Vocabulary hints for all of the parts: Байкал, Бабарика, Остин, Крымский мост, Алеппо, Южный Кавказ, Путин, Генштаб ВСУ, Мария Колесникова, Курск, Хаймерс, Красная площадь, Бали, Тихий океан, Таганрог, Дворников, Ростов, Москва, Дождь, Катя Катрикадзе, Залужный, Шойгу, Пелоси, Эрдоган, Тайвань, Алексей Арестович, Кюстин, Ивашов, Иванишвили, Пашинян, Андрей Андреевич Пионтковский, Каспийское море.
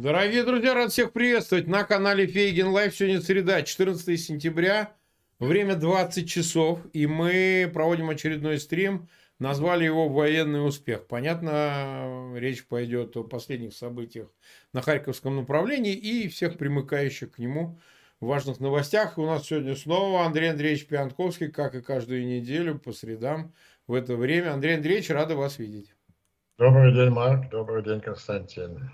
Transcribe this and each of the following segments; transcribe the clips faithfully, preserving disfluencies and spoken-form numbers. Дорогие друзья, рад всех приветствовать на канале Фейгин Лайф. Сегодня среда, четырнадцатое сентября, время двадцать часов, и мы проводим очередной стрим, назвали его «Военный успех». Понятно, речь пойдет о последних событиях на Харьковском направлении и всех примыкающих к нему важных новостях. У нас сегодня снова Андрей Андреевич Пионтковский, как и каждую неделю по средам в это время. Андрей Андреевич, рада вас видеть. Добрый день, Марк. Добрый день, Константин.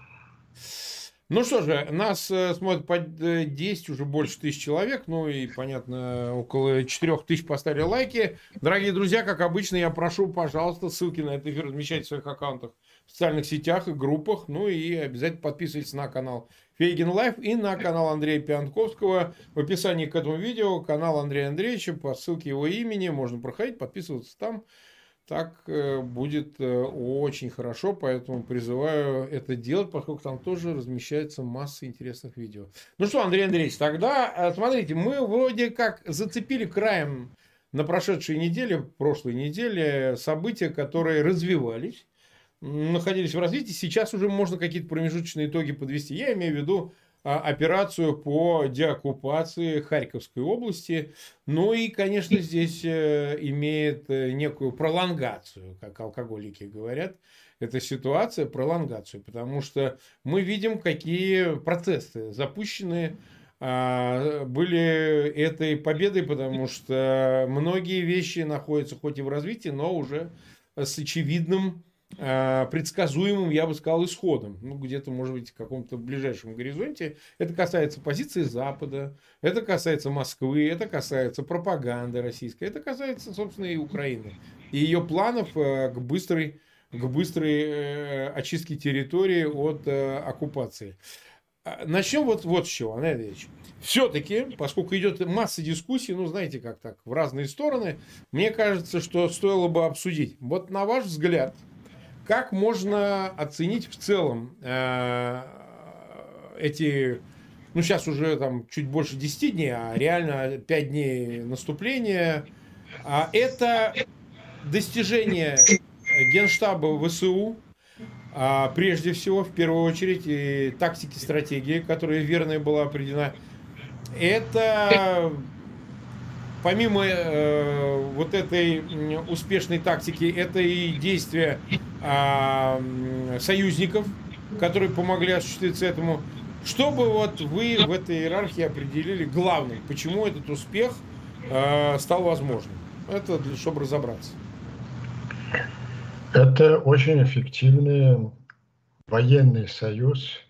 Ну что же, нас смотрят по десять, уже больше тысяч человек, ну и, понятно, около четырёх тысяч поставили лайки. Дорогие друзья, как обычно, я прошу, пожалуйста, ссылки на этот эфир размещайте в своих аккаунтах, в социальных сетях и группах, ну и обязательно подписывайтесь на канал Фейгин Лайф и на канал Андрея Пионтковского. В описании к этому видео канал Андрея Андреевича, по ссылке его имени, можно проходить, подписываться там. Так будет очень хорошо, поэтому призываю это делать, поскольку там тоже размещается масса интересных видео. Ну что, Андрей Андреевич, тогда, смотрите, мы вроде как зацепили краем на прошедшей неделе, прошлой неделе, события, которые развивались, находились в развитии. Сейчас уже можно какие-то промежуточные итоги подвести. Я имею в виду операцию по деоккупации Харьковской области. Ну и, конечно, здесь имеет некую пролонгацию, как алкоголики говорят. Это ситуация, пролонгацию, потому что мы видим, какие процессы запущены были этой победой, потому что многие вещи находятся хоть и в развитии, но уже с очевидным предсказуемым, я бы сказал, исходом. Ну, где-то, может быть, в каком-то ближайшем горизонте. Это касается позиции Запада, это касается Москвы, это касается пропаганды российской, это касается, собственно, и Украины. И ее планов к быстрой, к быстрой очистке территории от оккупации. Начнем вот, вот с чего, Андрей Андреевич. Все-таки, поскольку идет масса дискуссий, ну, знаете, как так, в разные стороны, мне кажется, что стоило бы обсудить. Вот на ваш взгляд, как можно оценить в целом э, эти, ну сейчас уже там чуть больше десяти дней, а реально пять дней наступления, а это достижение Генштаба ВСУ, а прежде всего, в первую очередь, и тактики, стратегии, которая верно была определена, это... Помимо э, вот этой успешной тактики, это и действия э, союзников, которые помогли осуществиться этому. Что бы вот вы в этой иерархии определили главным? Почему этот успех э, стал возможным? Это для, чтобы разобраться. Это очень эффективный военный союз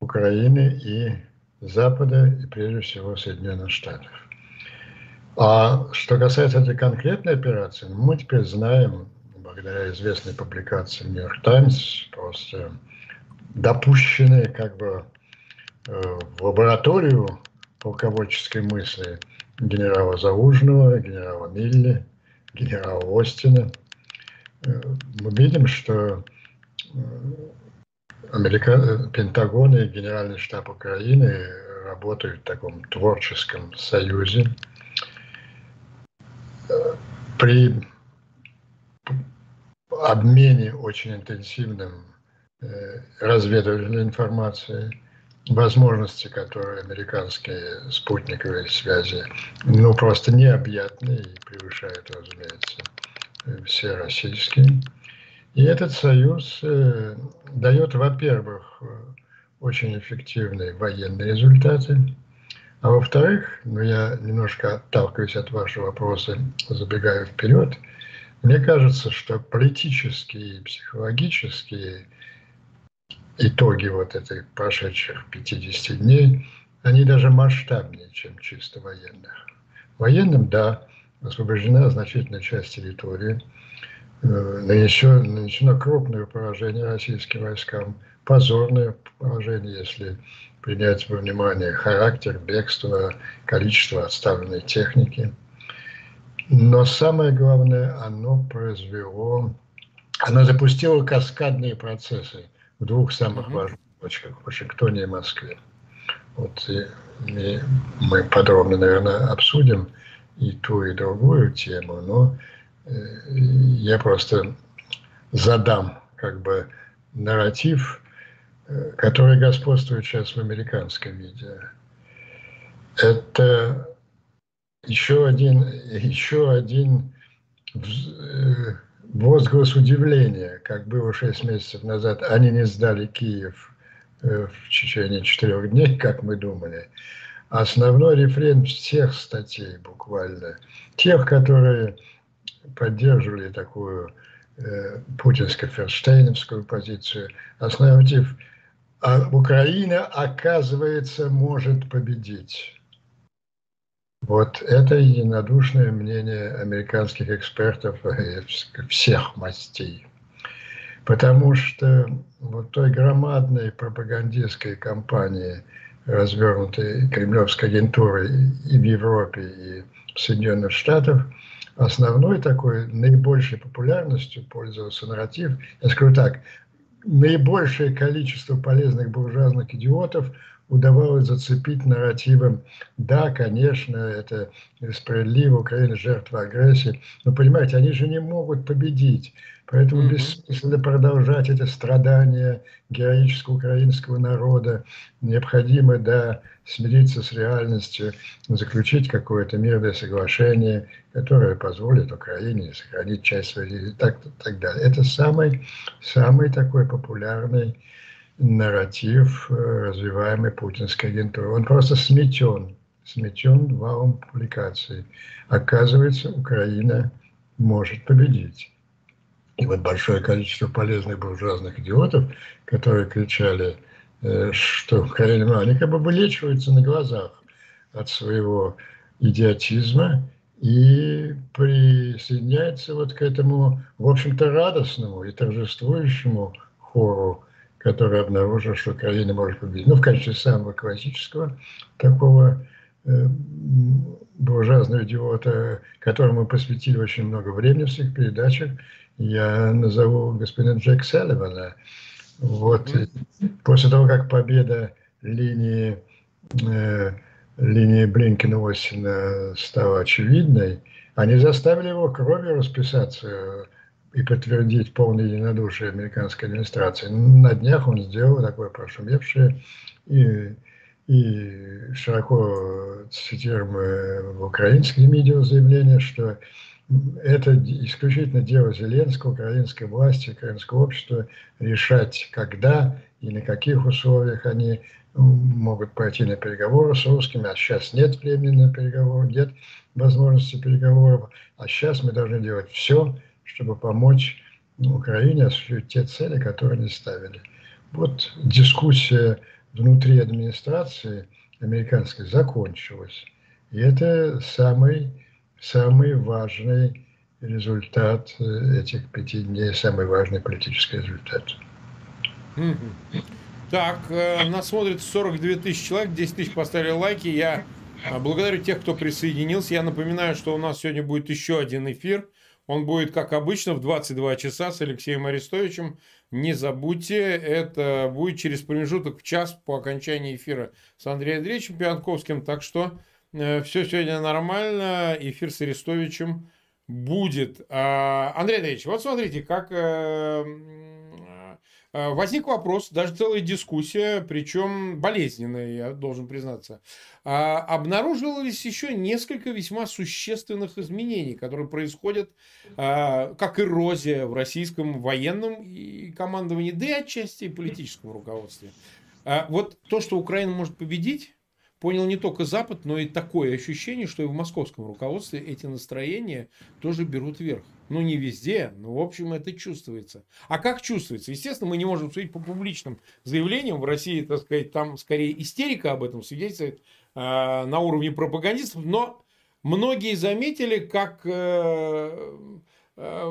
Украины и Запада, и прежде всего Соединенных Штатов. А что касается этой конкретной операции, мы теперь знаем, благодаря известной публикации «Нью-Йорк Таймс», просто допущенные как бы в лабораторию полководческой мысли генерала Залужного, генерала Милли, генерала Остина, мы видим, что Америка... Пентагон и Генеральный штаб Украины работают в таком творческом союзе. При обмене очень интенсивным разведывательной информацией, возможности, которые американские спутниковые связи, ну, просто необъятны и превышают, разумеется, все российские. И этот союз дает, во-первых, очень эффективные военные результаты, а во-вторых, ну я немножко отталкиваюсь от вашего вопроса, забегаю вперед, мне кажется, что политические и психологические итоги вот этих прошедших пятидесяти дней, они даже масштабнее, чем чисто военных. Военным, да, освобождена значительная часть территории, нанесено крупное поражение российским войскам, позорное поражение, если принять во внимание характер бегства, количество отставленной техники. Но самое главное, оно произвело, оно запустило каскадные процессы в двух самых важных точках, в Вашингтоне и Москве. Вот и, и мы подробно, наверное, обсудим и ту, и другую тему, но я просто задам как бы нарратив которые господствуют сейчас в американском медиа, это еще один, еще один возглас удивления, как было шесть месяцев назад. Они не сдали Киев в течение четырех дней, как мы думали. Основной рефрен всех статей буквально, тех, которые поддерживали такую э, путинско-ферштейновскую позицию, основной мотив: а Украина, оказывается, может победить. Вот это единодушное мнение американских экспертов всех мастей. Потому что вот той громадной пропагандистской кампании, развернутой кремлевской агентурой и в Европе, и в Соединенных Штатах, основной такой, наибольшей популярностью пользовался нарратив, я скажу так, наибольшее количество полезных буржуазных идиотов удавалось зацепить нарративом: да, конечно, это справедливо, Украина жертва агрессии, но, понимаете, они же не могут победить, поэтому mm-hmm. бессмысленно продолжать это страдание героического украинского народа, необходимо, да, смириться с реальностью, заключить какое-то мирное соглашение, которое позволит Украине сохранить часть своей, и так, так далее. Это самый, самый такой популярный нарратив, развиваемый путинской агентурой. Он просто сметен, сметен валом публикаций. Оказывается, Украина может победить. И вот большое количество полезных буржуазных идиотов, которые кричали, что Украина, они как бы вылечиваются на глазах от своего идиотизма и присоединяются вот к этому, в общем-то, радостному и торжествующему хору, который обнаружил, что Украина может победить. Ну, в качестве самого классического такого э, буржуазного идиота, которому посвятили очень много времени в своих передачах, я назову господина Джека Салливана. Вот. После того, как победа линии, э, линии Блинкена-Остина стала очевидной, они заставили его кровью расписаться и подтвердить полное единодушие американской администрации. На днях он сделал такое прошумевшее и, и широко цитируемое в украинских медиа заявление, что это исключительно дело Зеленского, украинской власти, украинского общества решать, когда и на каких условиях они могут пойти на переговоры с русскими, а сейчас нет времени на переговоры, нет возможности переговоров, а сейчас мы должны делать все, чтобы помочь Украине осуществить те цели, которые они ставили. Вот дискуссия внутри администрации американской закончилась. И это самый, самый важный результат этих пяти дней, самый важный политический результат. Mm-hmm. Так, э, нас смотрит сорок две тысячи человек, десять тысяч поставили лайки. Я благодарю тех, кто присоединился. Я напоминаю, что у нас сегодня будет еще один эфир. Он будет, как обычно, в двадцать два часа с Алексеем Арестовичем. Не забудьте, это будет через промежуток в час по окончании эфира с Андреем Андреевичем Пионтковским. Так что э, все сегодня нормально. Эфир с Арестовичем будет. А, Андрей Андреевич, вот смотрите, как э, э, возник вопрос, даже целая дискуссия, причем болезненная, я должен признаться. А, обнаружилось еще несколько весьма существенных изменений, которые происходят, а, как эрозия в российском военном и командовании, да и отчасти и политическом руководстве. А, вот то, что Украина может победить, понял не только Запад, но и такое ощущение, что и в московском руководстве эти настроения тоже берут вверх. Ну, не везде, но, в общем, это чувствуется. А как чувствуется? Естественно, мы не можем судить по публичным заявлениям. В России, так сказать, там скорее истерика об этом свидетельствует, э, на уровне пропагандистов. Но многие заметили, как э, э,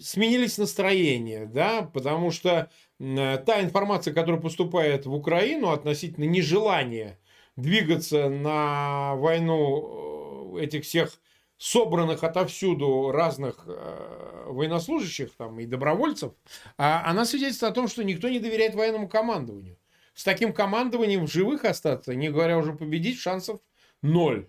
сменились настроения, да, потому что э, та информация, которая поступает в Украину относительно нежелания двигаться на войну этих всех собранных отовсюду разных военнослужащих там, и добровольцев, она свидетельствует о том, что никто не доверяет военному командованию. С таким командованием в живых остаться, не говоря уже победить, шансов ноль.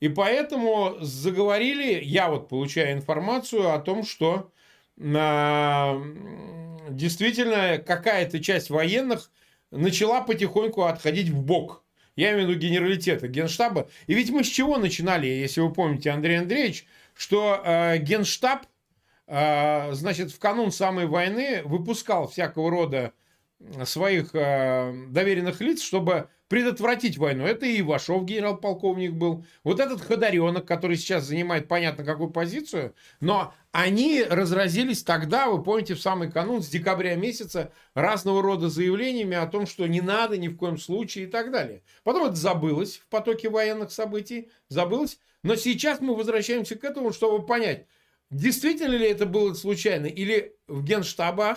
И поэтому заговорили, я вот получаю информацию о том, что действительно какая-то часть военных начала потихоньку отходить в бок. Я имею в виду генералитета, генштаба. И ведь мы с чего начинали, если вы помните, Андрей Андреевич, что э, генштаб, э, значит, в канун самой войны выпускал всякого рода своих э, доверенных лиц, чтобы предотвратить войну. Это и Ивашов, генерал-полковник, был. Вот этот Ходоренок, который сейчас занимает понятно какую позицию. Но они разразились тогда, вы помните, в самый канун, с декабря месяца, разного рода заявлениями о том, что не надо ни в коем случае и так далее. Потом это забылось в потоке военных событий. Забылось. Но сейчас мы возвращаемся к этому, чтобы понять, действительно ли это было случайно, или в генштабах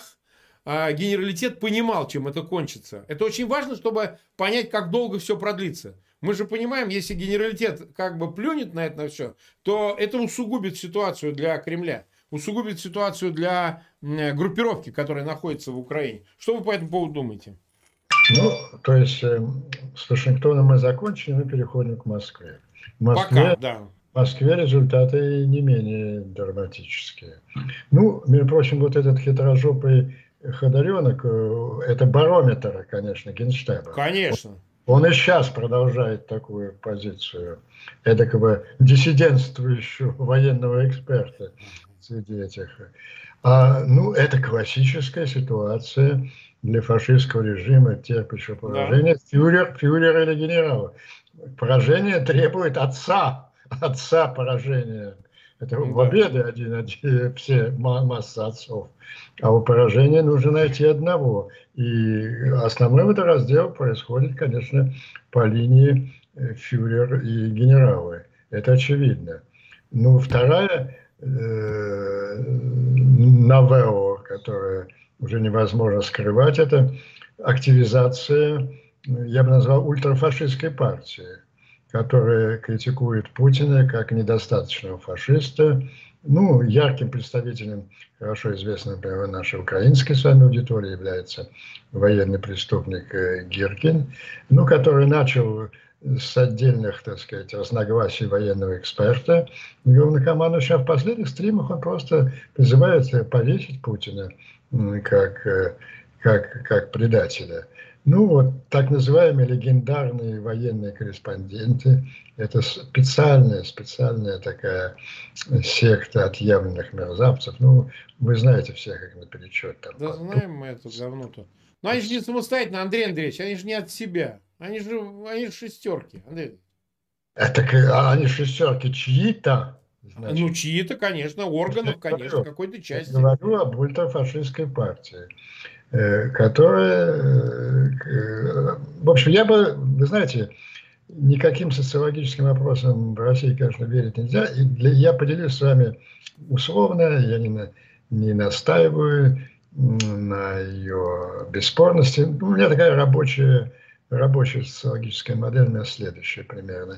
генералитет понимал, чем это кончится. Это очень важно, чтобы понять, как долго все продлится. Мы же понимаем, если генералитет как бы плюнет на это на все, то это усугубит ситуацию для Кремля, усугубит ситуацию для группировки, которая находится в Украине. Что вы по этому поводу думаете? Ну, то есть с Вашингтоном мы закончили, мы переходим к Москве. В Москве, пока, да. В Москве результаты не менее драматические. Ну, между прочим, вот этот хитрожопый Ходоренок, это барометр, конечно, генштаба. Конечно. Он, он и сейчас продолжает такую позицию эдакого диссидентствующего военного эксперта среди этих. А, ну, это классическая ситуация для фашистского режима, терпящего поражение, да. фюрер, фюрера или генерала. Поражение требует отца, отца поражения. Это у победы один, один, все масса отцов. А у поражения нужно найти одного. И основной этот раздел происходит, конечно, по линии фюрер и генералы. Это очевидно. Ну, вторая э, новелла, которая уже невозможно скрывать, это активизация, я бы назвал, ультрафашистской партии, которые критикуют Путина как недостаточного фашиста. Ну, ярким представителем, хорошо известным, например, нашей украинской с вами аудитории является военный преступник Гиркин, ну, который начал с отдельных, так сказать, разногласий военного эксперта, главнокомандующего. А в последних стримах он просто призывает повесить Путина как, как, как предателя. Ну вот, так называемые легендарные военные корреспонденты, это специальная, специальная такая секта отъявленных мерзавцев. Ну, вы знаете всех их наперечет. Там, да, под... знаем мы это говно-то. Но они же не самостоятельно, Андрей Андреевич, они же не от себя. Они же, они же шестерки, Андрей. Это, они шестерки чьи-то? Значит, ну, чьи-то, конечно, органов, конечно, какой-то части. Я говорю об ультрафашистской партии, которая, в общем, я бы, вы знаете, никаким социологическим опросам в России, конечно, верить нельзя. И для, я поделюсь с вами условно, я не, на, не настаиваю на ее бесспорности. У меня такая рабочая, рабочая социологическая модель у меня следующая примерно.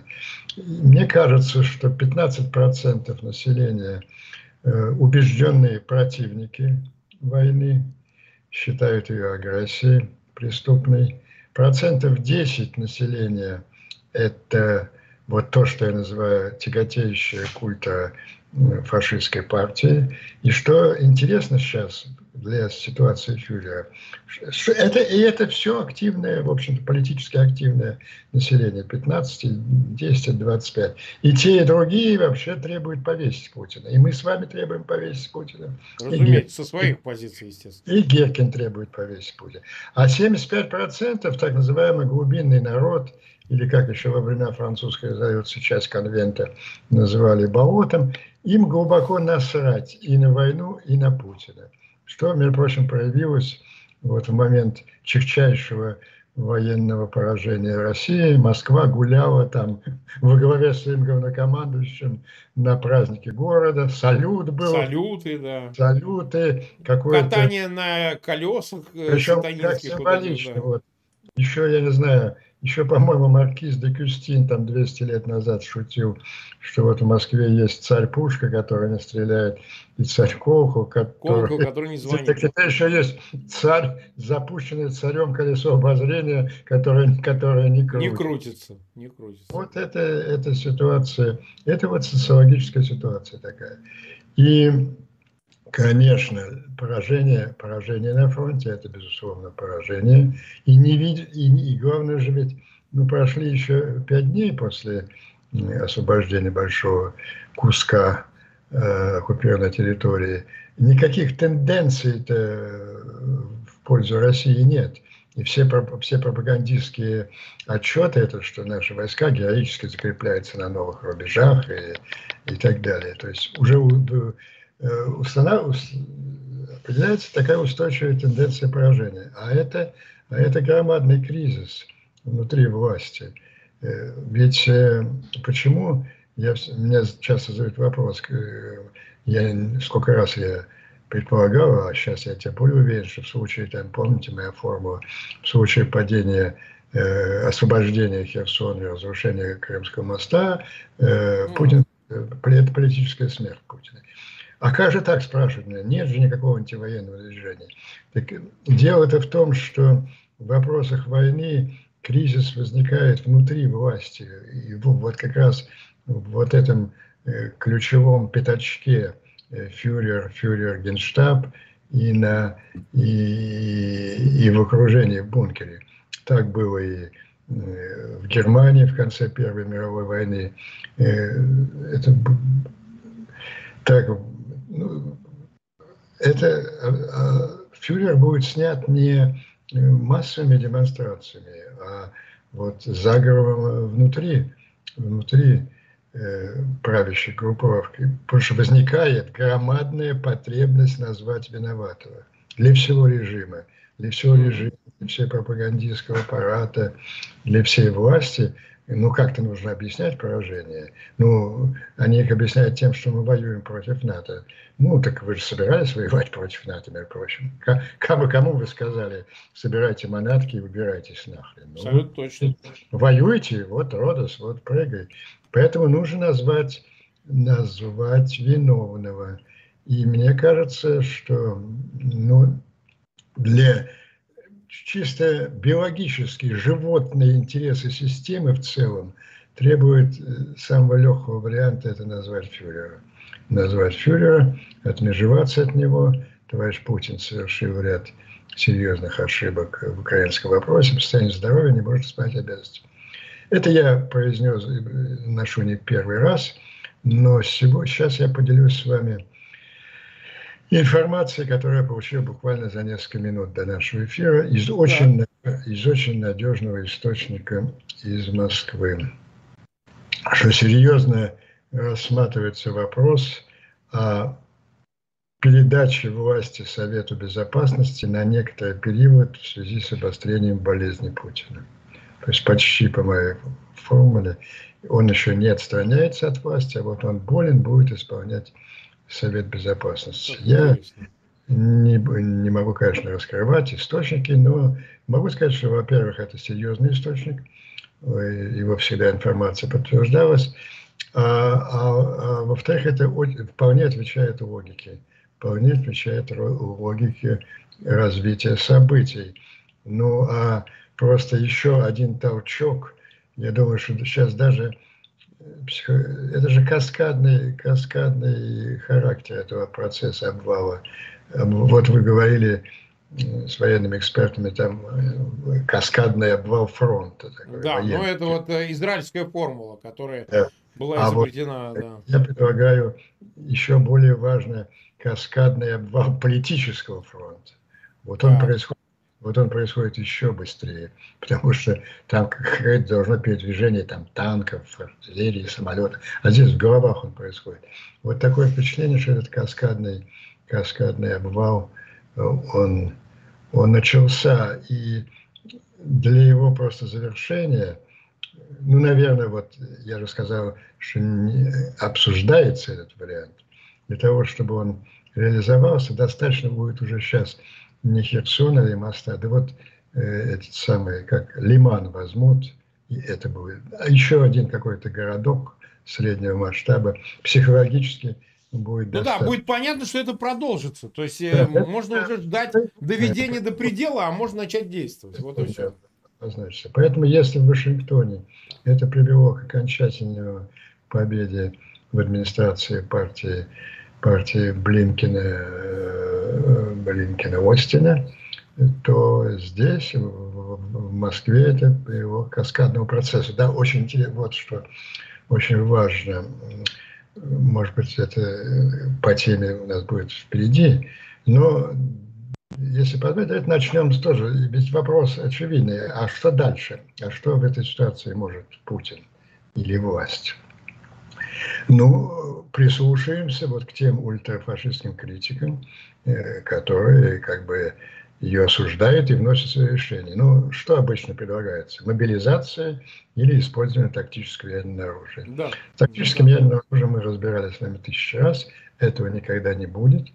Мне кажется, что пятнадцать процентов населения э, убежденные противники войны, считают ее агрессией преступной. Процентов десять населения – это вот то, что я называю тяготеющее культа фашистской партии. И что интересно сейчас для ситуации фюрера, это, и это все активное, в общем-то, политически активное население. пятнадцать, десять, двадцать пять. И те, и другие вообще требуют повесить Путина. И мы с вами требуем повесить Путина. Разумеется, со своих позиций, естественно. И Гиркин требует повесить Путина. А семьдесят пять процентов, так называемый глубинный народ, или как еще во времена французской революции часть конвента называли болотом, им глубоко насрать и на войну, и на Путина. Что, между прочим, проявилось вот в момент чекчайшего военного поражения России. Москва гуляла там во главе с своим главнокомандующим на празднике города. Салют был. Салюты, да. Салюты. Катание на колесах. Причем как символично. Да. Вот. Еще, я не знаю, еще, по-моему, маркиз де Кюстин там двести лет назад шутил, что вот в Москве есть царь-пушка, который не стреляет, и царь-колку, который... Колку, который не звонит. Так, так еще есть царь, запущенный царем колесо обозрения, которое, которое не крутится. Не крутится. Не крутится. Вот это, это ситуация, это вот социологическая ситуация такая. И Конечно, поражение, поражение на фронте, это безусловно поражение. И, не вид... и, и главное же ведь, ну, прошли еще пять дней после освобождения большого куска э, оккупированной территории. Никаких тенденций-то в пользу России нет. И все, все пропагандистские отчеты, это что наши войска героически закрепляются на новых рубежах и, и так далее. То есть уже определяется такая устойчивая тенденция поражения. А это, а это громадный кризис внутри власти. Ведь почему, я, меня часто задают вопрос, я, сколько раз я... предполагал, а сейчас я тебе более уверен, что в случае, там, помните мою формулу, в случае падения, э, освобождения Херсона и разрушения Крымского моста, э, Путин, э, это политическая смерть Путина. А как же так, спрашивают меня, нет же никакого антивоенного движения. Так, дело-то в том, что в вопросах войны кризис возникает внутри власти. И вот как раз в вот этом э, ключевом пятачке фюрер, фюрер, генштаб и, на, и, и в окружении, в бункере. Так было и в Германии в конце Первой мировой войны. Это, так, ну, это, фюрер будет снят не массовыми демонстрациями, а вот заговором внутри, внутри правящей группировки, потому что возникает громадная потребность назвать виноватого для всего режима, для всего режима, для всей пропагандистского аппарата, для всей власти. Ну, как-то нужно объяснять поражение. Ну, они их объясняют тем, что мы воюем против НАТО. Ну, так вы же собирались воевать против НАТО, между прочим. Кому, кому вы сказали, собирайте манатки и выбирайтесь нахрен. Ну, абсолютно точно. Воюйте, вот Родос, вот прыгай. Поэтому нужно назвать, назвать виновного. И мне кажется, что, ну, для... чисто биологические, животные интересы системы в целом требуют самого легкого варианта — это назвать фюрера. Назвать фюрера, отмежеваться от него. Товарищ Путин совершил ряд серьезных ошибок в украинском вопросе. По состоянию здоровья не может исполнять обязанности. Это я произнес, ношу не первый раз, но сейчас я поделюсь с вами информации, которую я получил буквально за несколько минут до нашего эфира из очень, из очень надежного источника из Москвы, что серьезно рассматривается вопрос о передаче власти Совету Безопасности на некоторый период в связи с обострением болезни Путина. То есть почти по моей формуле он еще не отстраняется от власти, а вот он болен, будет исполнять Совет Безопасности. Я не, не могу, конечно, раскрывать источники, но могу сказать, что, во-первых, это серьезный источник, его всегда информация подтверждалась, а, а, а во-вторых, это вполне отвечает логике, вполне отвечает логике развития событий. Ну, а просто еще один толчок, я думаю, что сейчас даже... Это же каскадный, каскадный характер этого процесса обвала. Вот вы говорили с военными экспертами, там каскадный обвал фронта. Такой, да, военный. Но это вот израильская формула, которая да. была изобретена. А вот, да. Я предлагаю еще более важное — каскадный обвал политического фронта. Вот он да. происходит. Вот он происходит еще быстрее, потому что там какое-то должно передвижение там, танков, артиллерии, самолетов. А здесь в головах он происходит. Вот такое впечатление, что этот каскадный, каскадный обвал, он, он начался. И для его просто завершения, ну, наверное, вот я же сказал, что не обсуждается этот вариант. Для того, чтобы он реализовался, достаточно будет уже сейчас не Херсона или моста, да вот э, этот самый, как Лиман возьмут, и это будет. А еще один какой-то городок среднего масштаба психологически будет достаточно. Ну да, будет понятно, что это продолжится. То есть э, да, можно это, уже ждать это, доведения это, до предела, а можно начать действовать. Вот и все. Значит, поэтому если в Вашингтоне это привело к окончательной победе в администрации партии партии Блинкена, Блинкена Остина, то здесь, в Москве, это его каскадного процесса. Да, очень интересно, вот что очень важно, может быть, это по теме у нас будет впереди, но если позволить, давайте начнем с тоже, ведь вопрос очевидный, а что дальше? А что в этой ситуации может Путин или власть? Ну, прислушаемся вот к тем ультрафашистским критикам, которые как бы ее осуждают и вносят свои решения. Ну, что обычно предлагается? Мобилизация или использование тактического ядерного оружия. Да. С тактическим да. ядерным оружием мы разбирались с вами тысячу раз, этого никогда не будет.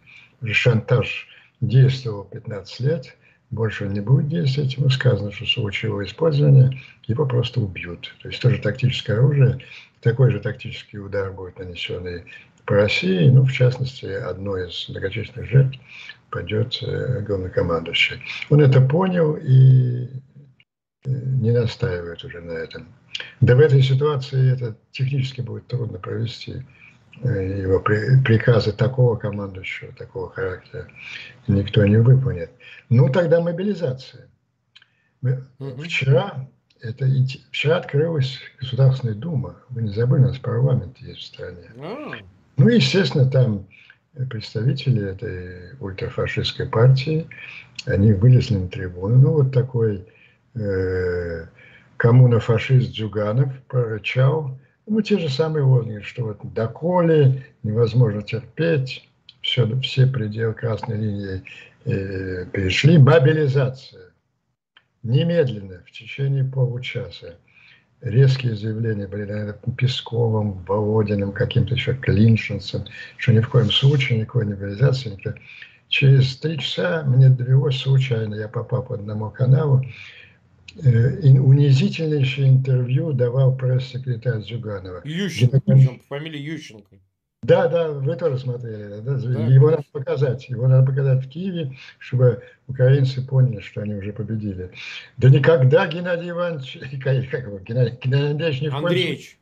Шантаж действовал пятнадцать лет, больше он не будет действовать. Ему сказано, что в случае его использования его просто убьют. То есть тоже тактическое оружие, такой же тактический удар будет нанесен и по России, ну, в частности, одной из многочисленных жертв пойдет главнокомандующий. Он это понял и не настаивает уже на этом. Да в этой ситуации это технически будет трудно провести. Его приказы такого командующего, такого характера никто не выполнит. Ну, тогда мобилизация. Вчера, это, вчера открылась Государственная Дума. Вы не забыли, у нас парламент есть в стране. Ну, естественно, там представители этой ультрафашистской партии, они вылезли на трибуну. Ну, вот такой э, коммунофашист Дзюганов прорычал, ну, те же самые возгласы, что вот доколе невозможно терпеть, все, все пределы красной линии э, перешли, мобилизация. Немедленно, в течение получаса. Резкие заявления были, наверное, Песковым, Володиным, каким-то еще Клиншинцем, что ни в коем случае, никакой мобилизации. Никакой. Через три часа мне довелось случайно, я попал по одному каналу, э, унизительнейшее интервью давал пресс-секретарь Зюганова. Ющенко, Генерал... фамилия Ющенко. Да, да, вы тоже смотрели. Да? Да. Его надо показать. Его надо показать в Киеве, чтобы украинцы поняли, что они уже победили. Да никогда Геннадий Иванович... Как его? Геннадий, Геннадий Андреевич ни в коем случае...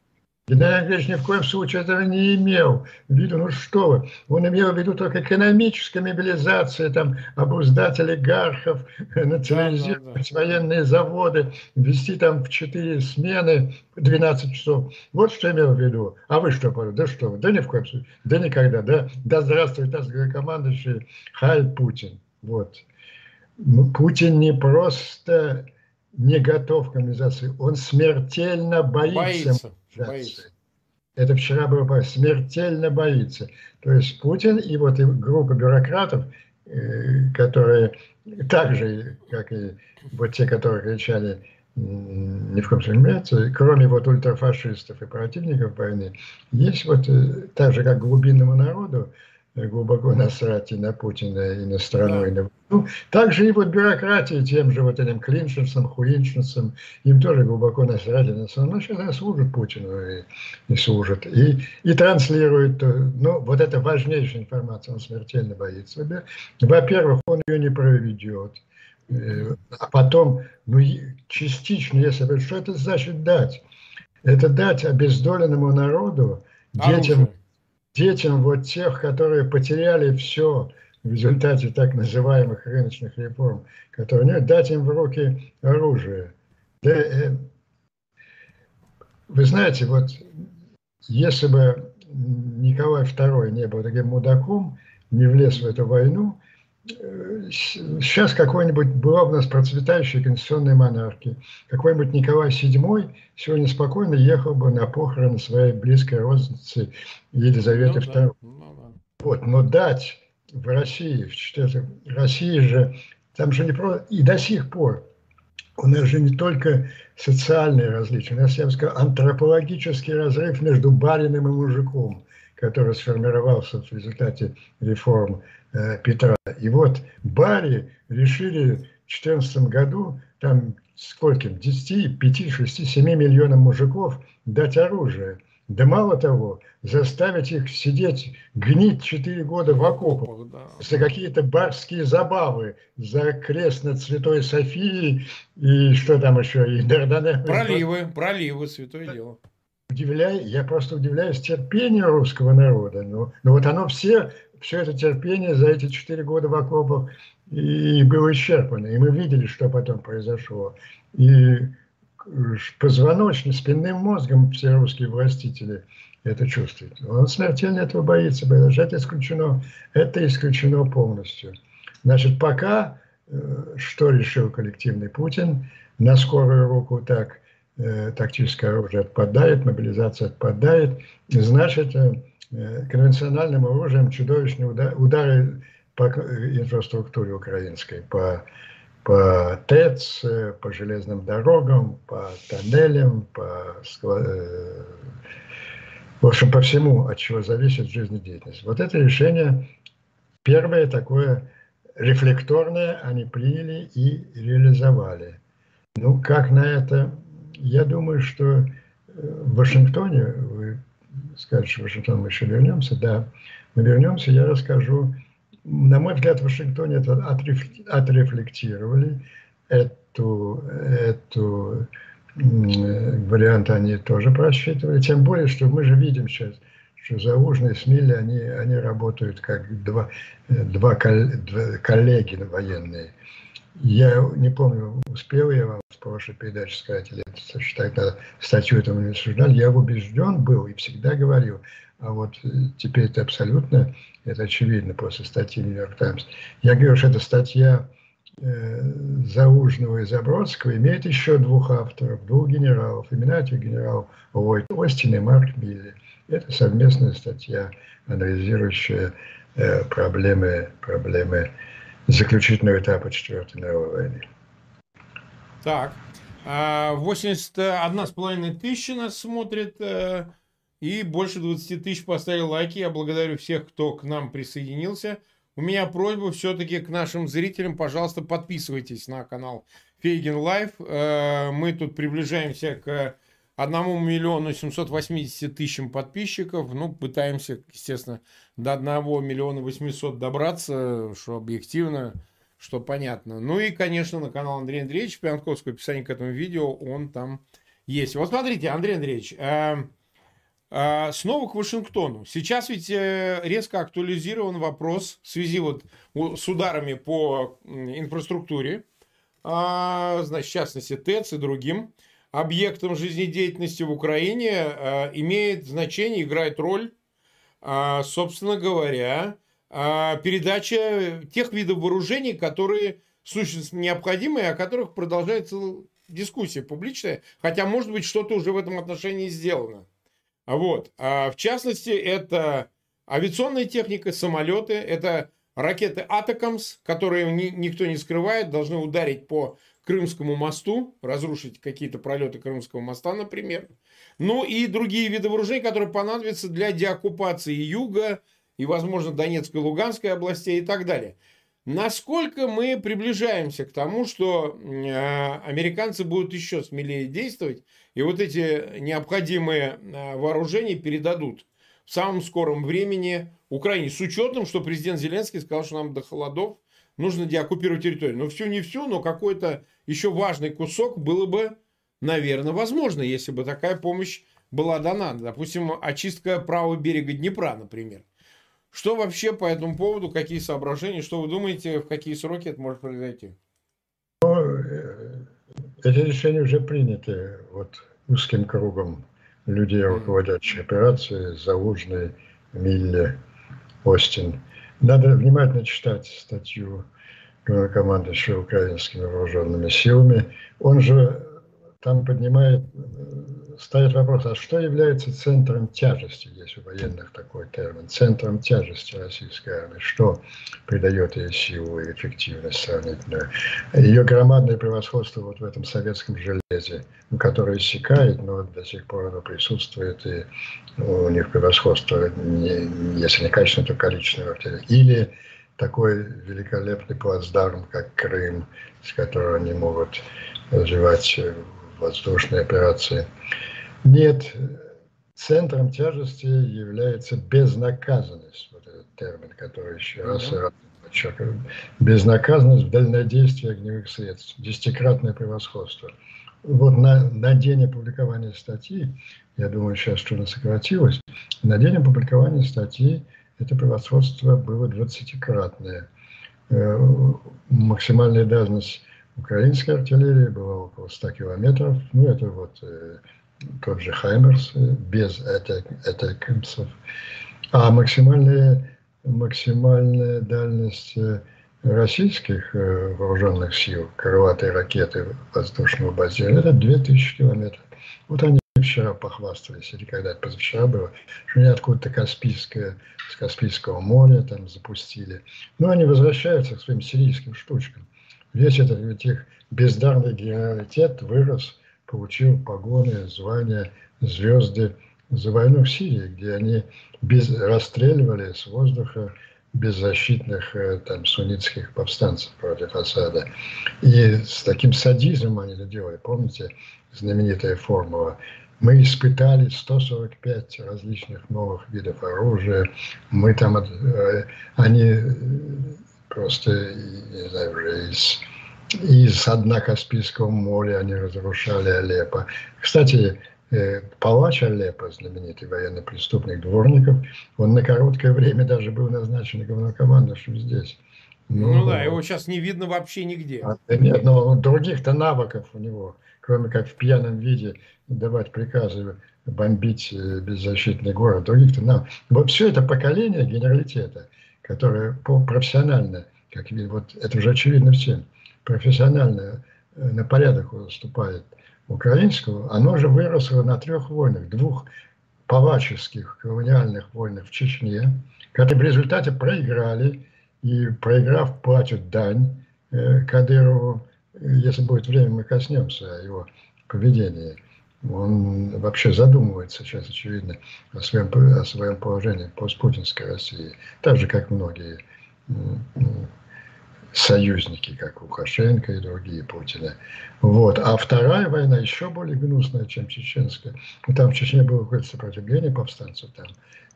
Геннадий Андреевич ни в коем случае этого не имел в виду. Ну что вы. Он имел в виду только экономическую мобилизацию, там, обуздать олигархов, национализировать да, да, да. военные заводы, вести там в четыре смены двенадцать часов. Вот что имел в виду. А вы что, да что вы, да ни в коем случае, да никогда, да, да здравствует нас главнокомандующий, хай Путин. Вот. Путин не просто не готов к мобилизации, он смертельно боится. боится. Боится. Это вчера было смертельно боится. То есть Путин и вот группа бюрократов, которые так же, как и вот те, которые кричали ни в коем случае, кроме вот ультрафашистов и противников войны, есть вот так же, как глубинному народу, глубоко насрать и на Путина, и на страну, да. и на войну. Также и вот бюрократии, тем же вот этим Клиншинцам, Хуиншинцам, им тоже глубоко насрать и на страну. Но сейчас они служат Путину и, и служат, и, и транслируют. Ну, вот это важнейшая информация, он смертельно боится. Во-первых, он ее не проведет. А потом, ну, частично, если... Что это значит дать? Это дать обездоленному народу, детям... А Детям вот тех, которые потеряли все в результате так называемых рыночных реформ, которые нет, дать им в руки оружие. Да, э, вы знаете, вот если бы Николай Второй не был таким мудаком, не влез в эту войну, э, сейчас какой-нибудь, была у нас процветающая конституционная монархия, какой-нибудь Николай Седьмой сегодня спокойно ехал бы на похороны своей близкой родственницы Елизаветы ну, Второй. Да, ну, да. Вот, но дать в России, в четвертом, России же, там же не просто, и до сих пор у нас же не только социальные различия, у нас, я бы сказал, антропологический разрыв между барином и мужиком, который сформировался в результате реформ э, Петра. И вот бари решили в четырнадцатом году, там скольким, десяти, пяти, шести, семи миллионам мужиков дать оружие. Да мало того, заставить их сидеть, гнить четыре года в окопах да. за какие-то барские забавы, за крест над Святой Софией и что там еще, и Дарданеллы. Проливы, проливы, святое дело. удивляюсь, я просто удивляюсь терпению русского народа. Но, но вот оно все, все это терпение за эти четыре года в окопах и было исчерпано. И мы видели, что потом произошло. И позвоночным, спинным мозгом все русские властители это чувствуют. Он смертельно этого боится, потому что это исключено, это исключено полностью. Значит, пока что решил коллективный Путин, на скорую руку так тактическое оружие отпадает, мобилизация отпадает, значит, конвенциональным оружием чудовищные удары по инфраструктуре украинской, по, по ТЭЦ, по железным дорогам, по тоннелям, по, в общем, по всему, от чего зависит жизнедеятельность. Вот это решение первое такое рефлекторное они приняли и реализовали. Ну, как на это... Я думаю, что в Вашингтоне, вы скажете, что в Вашингтон мы еще вернемся, да, мы вернемся, я расскажу. На мой взгляд, в Вашингтоне это отрефлектировали, эту, эту вариант они тоже просчитывали, тем более, что мы же видим сейчас, что Залужный с Милли, они, они работают как два, два, кол, два коллеги военные. Я не помню, успел я вам в прошлой передаче сказать, или считать надо, статью этому не обсуждали. Я убежден был и всегда говорил, а вот теперь это абсолютно, это очевидно после статьи Нью-Йорк Таймс. Я говорю, что эта статья э, Залужного и Забродского имеет еще двух авторов, двух генералов, имена этих генералов Ллойд Остин и Марк Милли. Это совместная статья, анализирующая э, проблемы, проблемы заключительного этапа Четвертой мировой войны. Так, восемьдесят одна с половиной тысячи нас смотрит, и больше двадцати тысяч поставил лайки. Я благодарю всех, кто к нам присоединился. У меня просьба все-таки к нашим зрителям, пожалуйста, подписывайтесь на канал Фейгин Лайф. Мы тут приближаемся к одному миллиону семьсот восьмидесяти тысячам подписчиков. Ну, пытаемся, естественно, до одного миллиона восьмисот добраться, что объективно, что понятно. Ну и, конечно, на канал Андрея Андреевича Пионтковского, описание к этому видео, он там есть. Вот смотрите, Андрей Андреевич, э, э, снова к Вашингтону. Сейчас ведь резко актуализирован вопрос в связи вот с ударами по инфраструктуре, э, значит, в частности, ТЭЦ и другим объектом жизнедеятельности в Украине, э, имеет значение, играет роль, э, собственно говоря, э, передача тех видов вооружений, которые существенно необходимы, о которых продолжается дискуссия публичная, хотя, может быть, что-то уже в этом отношении сделано. Вот. А в частности, это авиационная техника, самолеты, это ракеты атакамс, которые ни, никто не скрывает, должны ударить по Крымскому мосту, разрушить какие-то пролеты Крымского моста, например. Ну и другие виды вооружений, которые понадобятся для деоккупации юга и, возможно, Донецкой и Луганской областей и так далее. Насколько мы приближаемся к тому, что э, американцы будут еще смелее действовать, и вот эти необходимые э, вооружения передадут в самом скором времени Украине, с учетом, что президент Зеленский сказал, что нам до холодов нужно деоккупировать территорию. Но всю не всю, но какой-то еще важный кусок было бы, наверное, возможно, если бы такая помощь была дана. Допустим, очистка правого берега Днепра, например. Что вообще по этому поводу, какие соображения, что вы думаете, в какие сроки это может произойти? Эти решения уже приняты вот узким кругом людей, руководящих операцией, Залужный, Милли, Остин. Надо внимательно читать статью главнокомандующего украинскими вооруженными силами. Он же там поднимает, ставит вопрос, а что является центром тяжести, есть у военных такой термин, центром тяжести российской армии, что придает ей силу и эффективность сравнительную. Ее громадное превосходство вот в этом советском железе, которое иссякает, но до сих пор оно присутствует, и у них превосходство, не, если не качественно, то количественное. Или такой великолепный плацдарм, как Крым, с которого они могут развивать воздушные операции. Нет, центром тяжести является безнаказанность. Вот этот термин, который еще раз подчеркиваю. Безнаказанность в дальнодействии огневых средств. Десятикратное превосходство. вот на, на день опубликования статьи, я думаю, сейчас что-то сократилось, на день опубликования статьи это превосходство было двадцатикратное. Максимальная дальность украинской артиллерии была около ста километров. Ну, это вот э, тот же «Хаймерс» без «эй ти эй си эм эс». А максимальная, максимальная дальность российских э, вооруженных сил, крылатые ракеты воздушного базирования, это две тысячи километров. Вот они вчера похвастались, или когда это позавчера было, что они откуда-то Каспийское, с Каспийского моря там запустили. Но они возвращаются к своим сирийским штучкам. Весь этот ведь их бездарный генералитет вырос, получил погоны, звания, звезды за войну в Сирии, где они без, расстреливали с воздуха беззащитных там, суннитских повстанцев против Асада. И с таким садизмом они это делали. Помните знаменитая формула? Мы испытали сто сорок пять различных новых видов оружия. Мы там... Они... Просто, не знаю, уже из, из дна Каспийского моря они разрушали Алеппо. Кстати, э, палач Алеппо, знаменитый военный преступник Дворников, он на короткое время даже был назначен главнокомандующим здесь. Ну, ну да, да, его сейчас не видно вообще нигде. А, нет, но других-то навыков у него, кроме как в пьяном виде давать приказы бомбить беззащитный город, других-то навыков. Вот все это поколение генералитета, которые профессионально, как вот это уже очевидно всем, профессионально на порядок уступает украинскому, оно же выросло на трех войнах, двух палаческих колониальных войнах в Чечне, которые в результате проиграли, и проиграв платят дань Кадырову. Если будет время, мы коснемся его поведения. Он вообще задумывается сейчас, очевидно, о своем, о своем положении в постпутинской России. Так же, как многие союзники, как Лукашенко и другие Путина. Вот. А вторая война еще более гнусная, чем чеченская. Там в Чечне было какое-то сопротивление повстанцев, там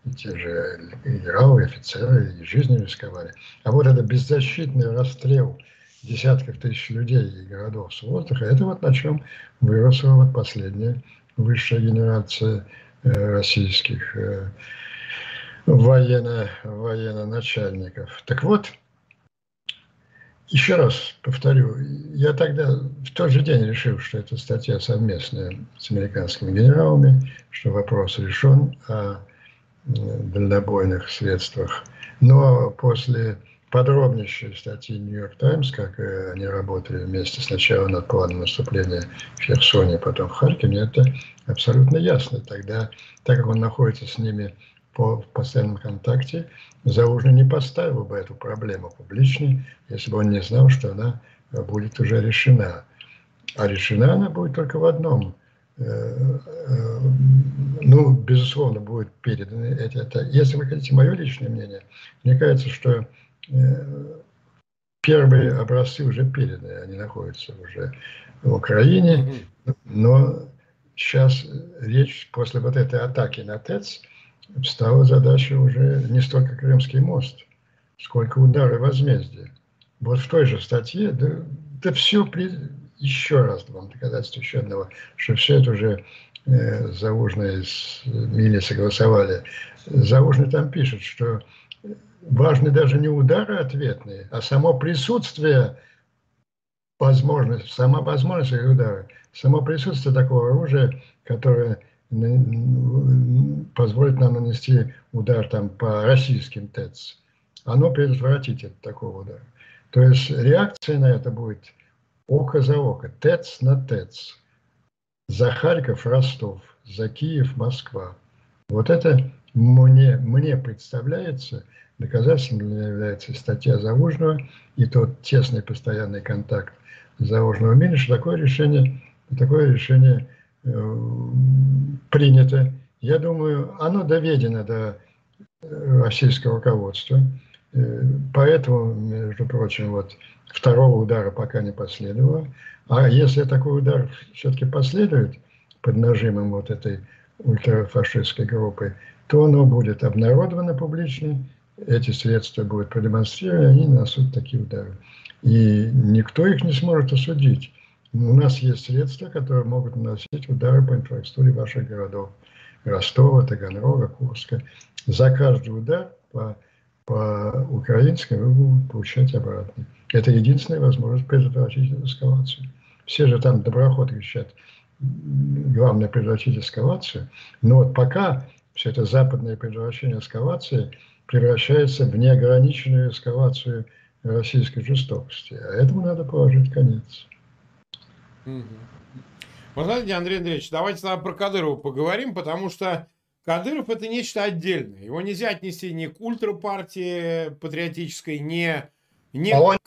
и те же генералы, и офицеры, и жизнью рисковали. А вот это беззащитный расстрел десятков тысяч людей и городов с воздуха, это вот на чем выросла вот последняя высшая генерация э, российских э, военно, военно-начальников. Так вот, еще раз повторю, я тогда в тот же день решил, что это статья совместная с американскими генералами, что вопрос решен о дальнобойных средствах. Но после подробнейшие статьи «Нью-Йорк Таймс», как они работали вместе сначала над планом наступления в Херсоне, потом в Харькове, это абсолютно ясно. Тогда, так как он находится с ними по, в постоянном контакте, Залужный не поставил бы эту проблему публично, если бы он не знал, что она будет уже решена. А решена она будет только в одном. Ну, безусловно, будет переданы эти... Это, если вы хотите мое личное мнение, мне кажется, что первые образцы уже переданы, они находятся уже в Украине, но сейчас речь после вот этой атаки на ТЭЦ стала задача уже не столько Крымский мост, сколько удары возмездия. Вот в той же статье, да, да все, еще раз вам доказательство еще одного, что все это уже э, Залужный с Милли согласовали. Залужный там пишет, что важны даже не удары ответные, а само присутствие возможности, сама возможность удара, само присутствие такого оружия, которое позволит нам нанести удар там, по российским ТЭЦ, оно предотвратит от такого удара. То есть реакция на это будет око за око, ТЭЦ на ТЭЦ, за Харьков — Ростов, за Киев — Москва. Вот это мне, мне представляется... Доказательством для меня является статья Залужного и тот тесный постоянный контакт Залужного-Милли, что такое решение, такое решение э, принято. Я думаю, оно доведено до российского руководства. Э, поэтому, между прочим, вот второго удара пока не последовало. А если такой удар все-таки последует под нажимом вот этой ультрафашистской группы, то оно будет обнародовано публично. Эти средства будут продемонстрированы, они нанесут такие удары. И никто их не сможет осудить. У нас есть средства, которые могут наносить удары по инфраструктуре ваших городов. Ростова, Таганрога, Курска. За каждый удар по, по украинской вы будете получать обратно. Это единственная возможность предотвратить эскалацию. Все же там доброходы кричат, главное предотвратить эскалацию. Но вот пока все это западное предотвращение эскалации превращается в неограниченную эскалацию российской жестокости. А этому надо положить конец. Вы знаете, Андрей Андреевич, давайте тогда про Кадырова поговорим, потому что Кадыров — это нечто отдельное. Его нельзя отнести ни к ультрапартии патриотической, ни... ни... А он...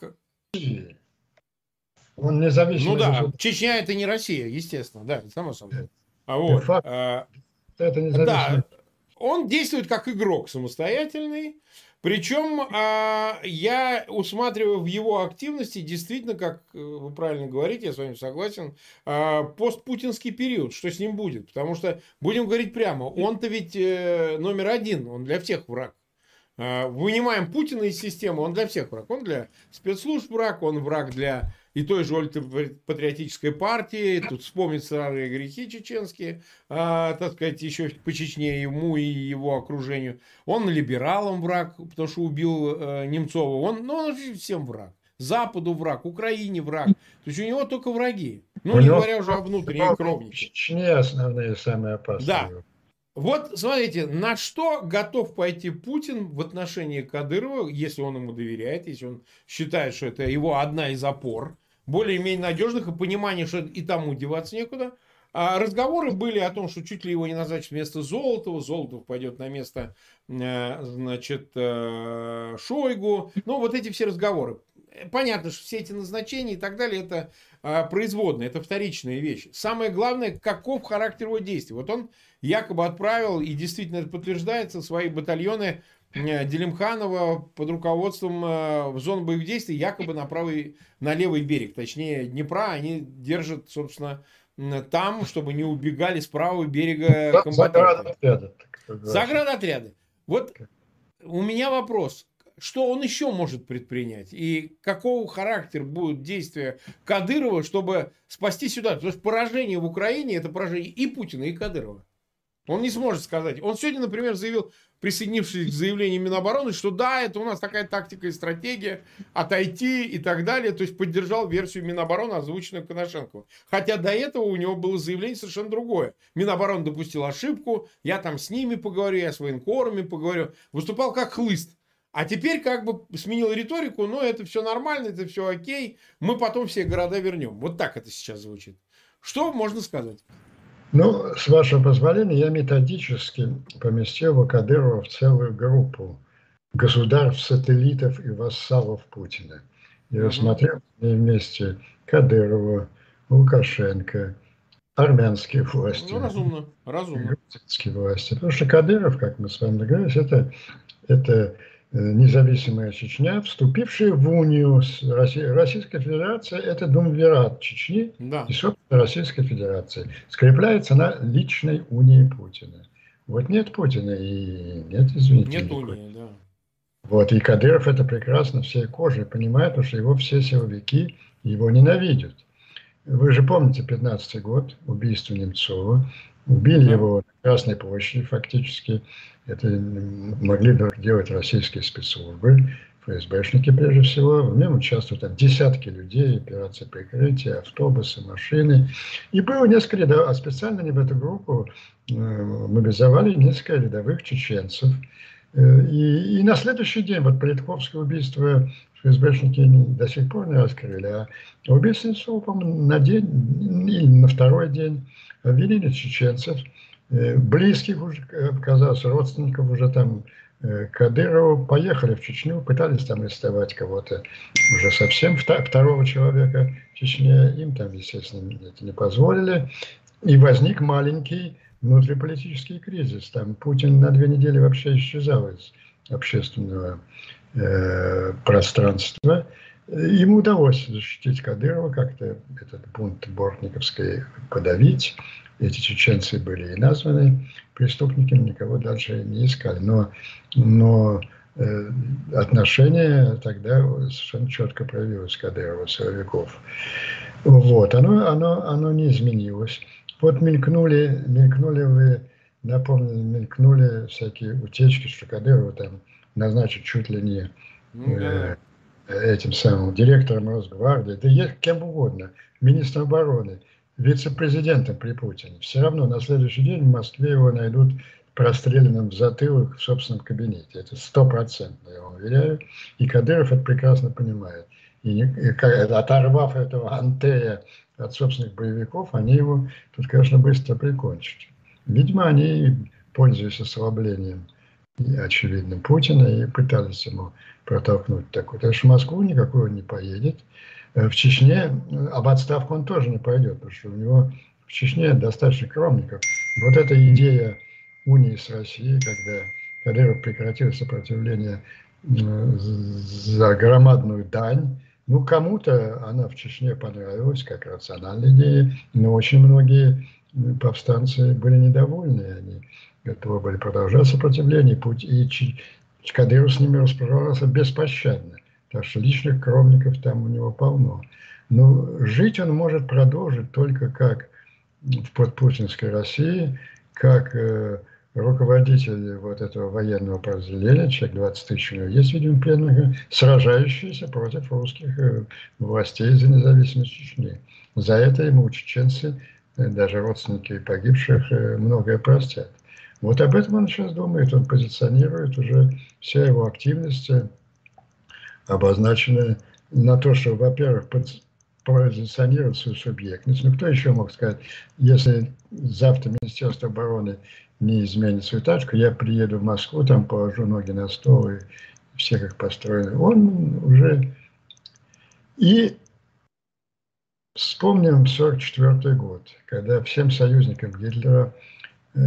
он независимый. Ну да, Чечня — это не Россия, естественно, да, само собой. А вот, а... это независимый. Да, он действует как игрок самостоятельный, причем а, я усматриваю в его активности действительно, как вы правильно говорите, я с вами согласен, а, постпутинский период, что с ним будет. Потому что, будем говорить прямо, он-то ведь э, номер один, он для всех враг. А, вынимаем Путина из системы, он для всех враг. Он для спецслужб враг, он враг для и той же ультрапатриотической партии. Тут вспомнить старые грехи чеченские, а, так сказать, еще по Чечне ему и его окружению. Он либералам враг, потому что убил а, Немцова. Он, ну, он всем враг. Западу враг, Украине враг. То есть у него только враги. Ну, не говоря уже о внутренней кровнике. В Чечне основные самые опасные. Да. Вот, смотрите, на что готов пойти Путин в отношении Кадырова, если он ему доверяет, если он считает, что это его одна из опор, более-менее надежных, и понимание, что и тому деваться некуда. А разговоры были о том, что чуть ли его не назначат вместо Золотова, Золотов пойдет на место, значит, Шойгу. Ну, вот эти все разговоры. Понятно, что все эти назначения и так далее, это производные, это вторичные вещи. Самое главное, каков характер его действий. Вот он якобы отправил, и действительно это подтверждается, свои батальоны Делимханова под руководством в зону боевых действий якобы на правый, на левый берег, точнее Днепра, они держат, собственно, там, чтобы не убегали с правого берега комбатанты. Заградотряды. Вот у меня вопрос, что он еще может предпринять и какого характера будут действия Кадырова, чтобы спасти сюда, потому что поражение в Украине — это поражение и Путина, и Кадырова. Он не сможет сказать. Он сегодня, например, заявил, присоединившись к заявлению Минобороны, что да, это у нас такая тактика и стратегия, отойти и так далее. То есть поддержал версию Минобороны, озвученную Коношенко. Хотя до этого у него было заявление совершенно другое. Минобороны допустил ошибку, я там с ними поговорю, я с военкорами поговорю. Выступал как хлыст. А теперь как бы сменил риторику, но это все нормально, это все окей, мы потом все города вернем. Вот так это сейчас звучит. Что можно сказать? Ну, с вашего позволения, я методически поместил Кадырова в целую группу государств-сателлитов и вассалов Путина. И рассмотрел вместе Кадырова, Лукашенко, армянские власти. Ну, разумно, разумно. Грузинские власти. Потому что Кадыров, как мы с вами договорились, это, это независимая Чечня, вступившая в унию с Россией. Российская Федерация — это думвират Чечни, да, и, собственно, Российской Федерации. Скрепляется на личной унии Путина. Вот нет Путина и нет, извините. Нет унии, да. Вот, и Кадыров это прекрасно всей кожей понимает, потому что его все силовики его ненавидят. Вы же помните пятнадцатый год, убийство Немцова. Убили да. его на Красной площади фактически. Это могли делать российские спецслужбы, ФСБшники прежде всего. В нем участвуют там десятки людей, операции прикрытия, автобусы, машины. И было несколько рядовых, а специально они в эту группу э, мобилизовали несколько рядовых чеченцев. Э, и, и на следующий день вот Политковское убийство ФСБшники до сих пор не раскрыли, а убийство, по-моему, на день или на второй день обвинили чеченцев, близких уже, казалось, родственников уже там Кадырова, поехали в Чечню, пытались там арестовать кого-то уже совсем, второго человека в Чечне, им там, естественно, это не позволили, и возник маленький внутриполитический кризис, там Путин на две недели вообще исчезал из общественного э, пространства. Ему удалось защитить Кадырова, как-то этот бунт бортниковский подавить. Эти чеченцы были и названы преступниками, никого дальше не искали. Но, но отношение тогда совершенно четко проявилось Кадырова, силовиков. Вот, оно, оно, оно не изменилось. Вот мелькнули, мелькнули вы, напомню, мелькнули всякие утечки, что Кадырова там назначат чуть ли не э, этим самым директором Росгвардии, да есть кем угодно, министром обороны, вице-президентом при Путине. Все равно на следующий день в Москве его найдут простреленным в затылок в собственном кабинете. Это стопроцентно, я вам уверяю. И Кадыров это прекрасно понимает. И, и оторвав этого антея от собственных боевиков, они его тут, конечно, быстро прикончат. Видимо, они, пользуясь ослаблением, очевидно, Путина, и пытались ему протолкнуть такой. Потому что в Москву никакой он не поедет. В Чечне об отставку он тоже не пойдет, потому что у него в Чечне достаточно кромников. Вот эта идея унии с Россией, когда Кадыров прекратил сопротивление за громадную дань. Ну, кому-то она в Чечне понравилась, как рациональная идея, но очень многие повстанцы были недовольны, они готовы были продолжать сопротивление, путь, и Кадыров с ними расправлялся беспощадно, так что личных кровников там у него полно. Но жить он может продолжить только как в подпутинской России, как э, руководитель вот этого военного подразделения, человек двадцать тысяч у него есть, видимо, пленных, сражающийся против русских э, властей за независимость Чечни. За это ему чеченцы, э, даже родственники погибших, э, многое простят. Вот об этом он сейчас думает, он позиционирует уже все его активности, обозначенные на то, что, во-первых, под... позиционировать свою субъектность. Ну, кто еще мог сказать, если завтра Министерство обороны не изменит свою тачку, я приеду в Москву, там положу ноги на стол, и всех их построены. Он уже... И вспомним сорок четвёртый год, когда всем союзникам Гитлера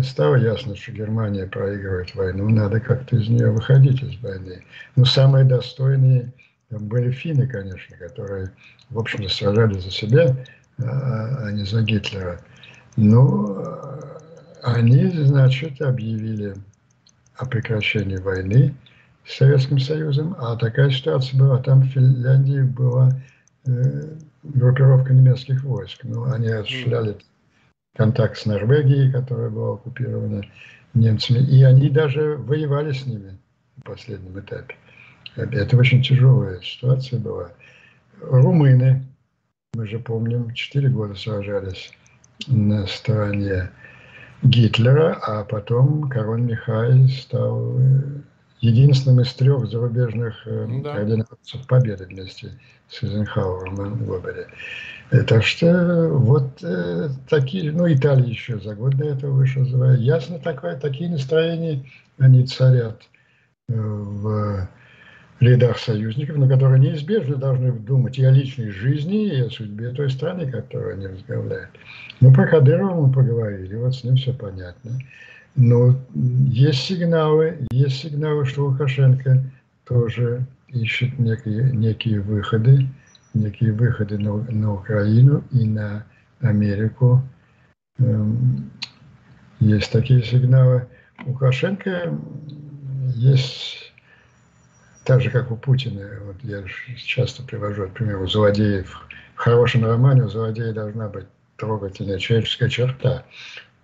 стало ясно, что Германия проигрывает войну, надо как-то из нее выходить, из войны. Но самые достойные... Там были финны, конечно, которые, в общем-то, сражали за себя, а не за Гитлера. Но они, значит, объявили о прекращении войны с Советским Союзом. А такая ситуация была. Там в Финляндии была э, группировка немецких войск. Но ну, они осуществляли контакт с Норвегией, которая была оккупирована немцами. И они даже воевали с ними в последнем этапе. Это очень тяжелая ситуация была. Румыны, мы же помним, четыре года сражались на стороне Гитлера, а потом король Михай стал единственным из трех зарубежных да. координаторов победы вместе с Эйзенхауэром в Обере. Так что вот э, такие, ну, Италия еще за год до этого вышла. Ясно, такое, такие настроения, они царят в рядах союзников, но которые неизбежно должны думать и о личной жизни, и о судьбе той страны, которую они возглавляют. Ну, про Кадырова мы поговорили, вот с ним все понятно. Но есть сигналы, есть сигналы, что Лукашенко тоже ищет некие, некие выходы, некие выходы на, на Украину и на Америку. Есть такие сигналы. У Лукашенко есть... Так же, как у Путина, вот я часто привожу, например, у злодеев, в хорошем романе у злодея должна быть трогательная человеческая черта.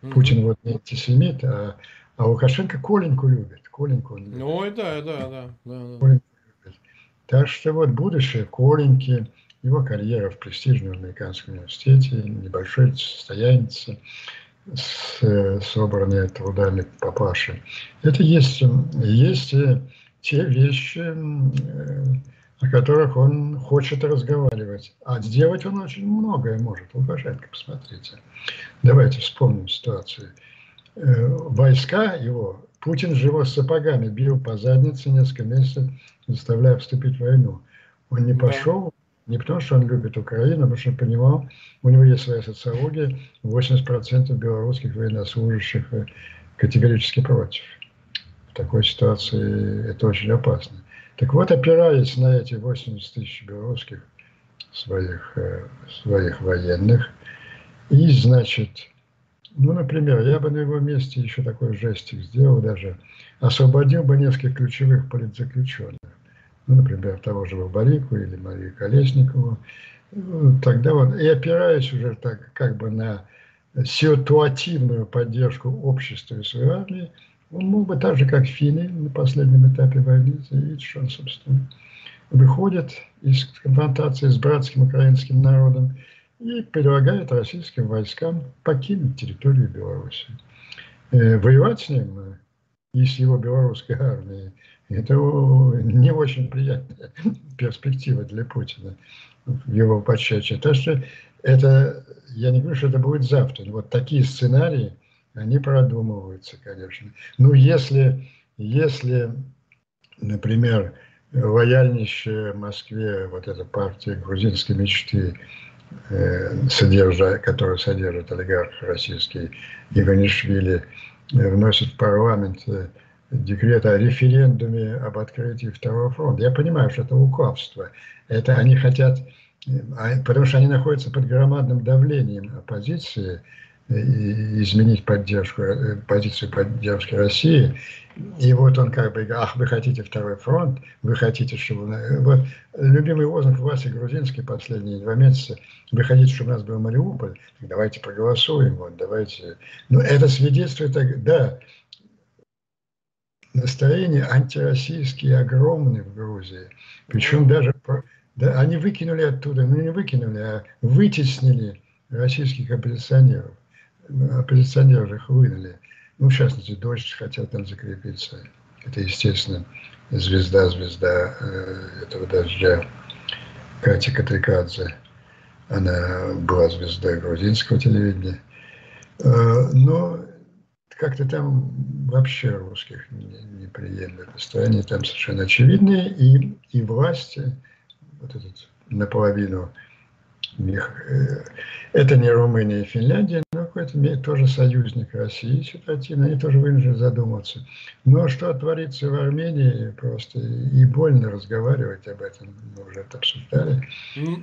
Mm-hmm. Путин вот не антисемит, а, а Лукашенко Коленьку любит. Коленьку он любит. Ой, да, да, да. да, да. Любит. Так что вот будущее Коленьки, его карьера в престижном американском университете, небольшой состоянице, собранные трудами папаши. Это есть... есть те вещи, о которых он хочет разговаривать. А сделать он очень многое может. Лукашенко, посмотрите. Давайте вспомним ситуацию. Войска его, Путин же его с сапогами бил по заднице несколько месяцев, заставляя вступить в войну. Он не пошел, не потому что он любит Украину, потому что он понимал, у него есть своя социология, восемьдесят процентов белорусских военнослужащих категорически против. В такой ситуации это очень опасно. Так вот, опираясь на эти восемьдесят тысяч белорусских своих, своих военных, и, значит, Ну, например, я бы на его месте еще такой жестик сделал даже. Освободил бы нескольких ключевых политзаключенных. Ну, например, того же Бабарику или Марию Колесникову. Тогда вот, и опираясь уже так как бы на ситуативную поддержку общества и своей армии, он мог бы так же, как финны на последнем этапе войны, заявить, что он, собственно, выходит из конфронтации с братским украинским народом и предлагает российским войскам покинуть территорию Беларуси. Воевать с ним и с его белорусской армией — это не очень приятная перспектива для Путина в его подчерчении. Так что это, я не говорю, что это будет завтра. Вот такие сценарии, они продумываются, конечно. Ну, если, если, например, лояльнейшая Москве вот эта партия грузинской мечты, э, содержа, которая содержит олигарх российский Иванишвили, э, вносит в парламент э, декрет о референдуме об открытии Второго фронта. Я понимаю, что это лукавство. Это они хотят, э, потому что они находятся под громадным давлением оппозиции, и изменить поддержку, позицию поддержки России. И вот он как бы говорит: ах, вы хотите второй фронт, вы хотите, чтобы... Вот любимый лозунг Васи Грузинский последние два месяца: вы хотите, чтобы у нас был Мариуполь, давайте проголосуем, вот, давайте... Но это свидетельствует, да, настроения антироссийские огромные в Грузии. Причем даже... Да, они выкинули оттуда, ну не выкинули, а вытеснили российских оппозиционеров. Оппозиционеров их вынули. Ну, в частности, Дождь хотел там закрепиться. Это, естественно, звезда, звезда э, этого Дождя. Катя Катрикадзе. Она была звездой грузинского телевидения. Э, но как-то там вообще русских не, не приемлет. Настроения там совершенно очевидные. И, и власти, вот этот наполовину... Это не Румыния и Финляндия, но какой-то тоже союзник России ситуативно, они тоже вынуждены задуматься. Но что творится в Армении, просто и больно разговаривать об этом, мы уже это обсуждали.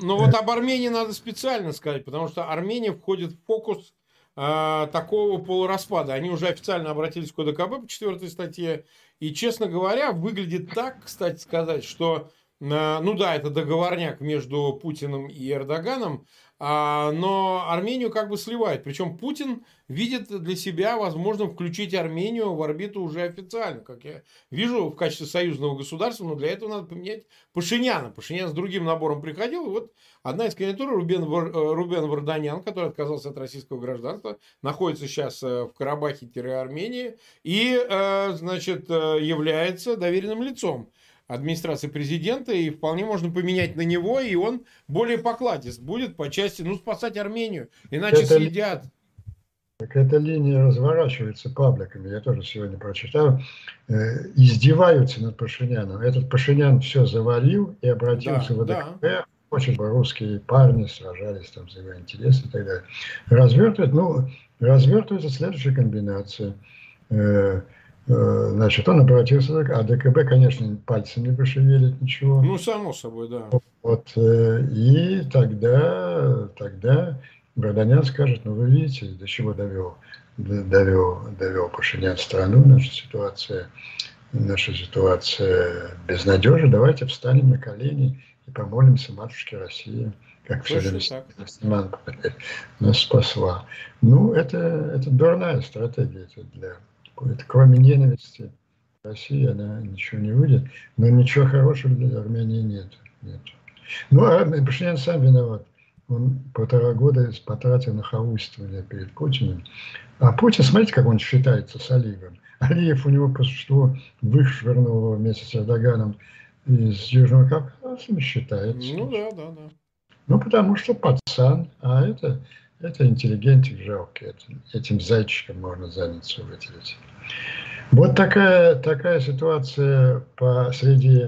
Но вот об Армении надо специально сказать, потому что Армения входит в фокус э, такого полураспада. Они уже официально обратились к о дэ ка бэ по четвертой статье, и, честно говоря, выглядит так, кстати сказать, что... Ну да, это договорняк между Путиным и Эрдоганом, но Армению как бы сливает. Причем Путин видит для себя возможным включить Армению в орбиту уже официально, как я вижу, в качестве союзного государства, но для этого надо поменять Пашиняна. Пашинян с другим набором приходил, и вот одна из кандидатур, Рубен, Рубен Варданян, который отказался от российского гражданства, находится сейчас в Карабахе-Армении и, значит, является доверенным лицом администрации президента, и вполне можно поменять на него, и он более покладист будет по части, ну, спасать Армению, иначе это, съедят. Так эта линия разворачивается пабликами, я тоже сегодня прочитал, э, издеваются над Пашиняном. Этот Пашинян все завалил и обратился, да, в о дэ ка бэ, да. Очень русские парни сражались там за его интересы и так далее. Развертывает, ну, развертывается следующая комбинация. Э, Значит, он обратился, а о дэ ка бэ, конечно, пальцем не пошевелит ничего. Ну, само собой, да. Вот, и тогда, тогда Варданян скажет: ну, вы видите, до чего довел, довел, довел Пашинян страну, наша ситуация, наша ситуация безнадежна, давайте встанем на колени и помолимся матушке России, как все нас спасла. Ну, это, это дурная стратегия для... Кроме ненависти в России она ничего не выйдет, но ничего хорошего для Армении нет. нет. Ну, а Пашинян сам виноват. Он полтора года потратил на хауствование перед Путиным. А Путин, смотрите, как он считается с Алиевым. Алиев у него по существу вышвырнул вместе с Эрдоганом из Южного Кавказа, считается. Ну да, да, да. Ну, потому что пацан, а это... Это интеллигентик жалкий, этим, этим зайчиком можно задницу вытереть. Вот такая, такая ситуация по, среди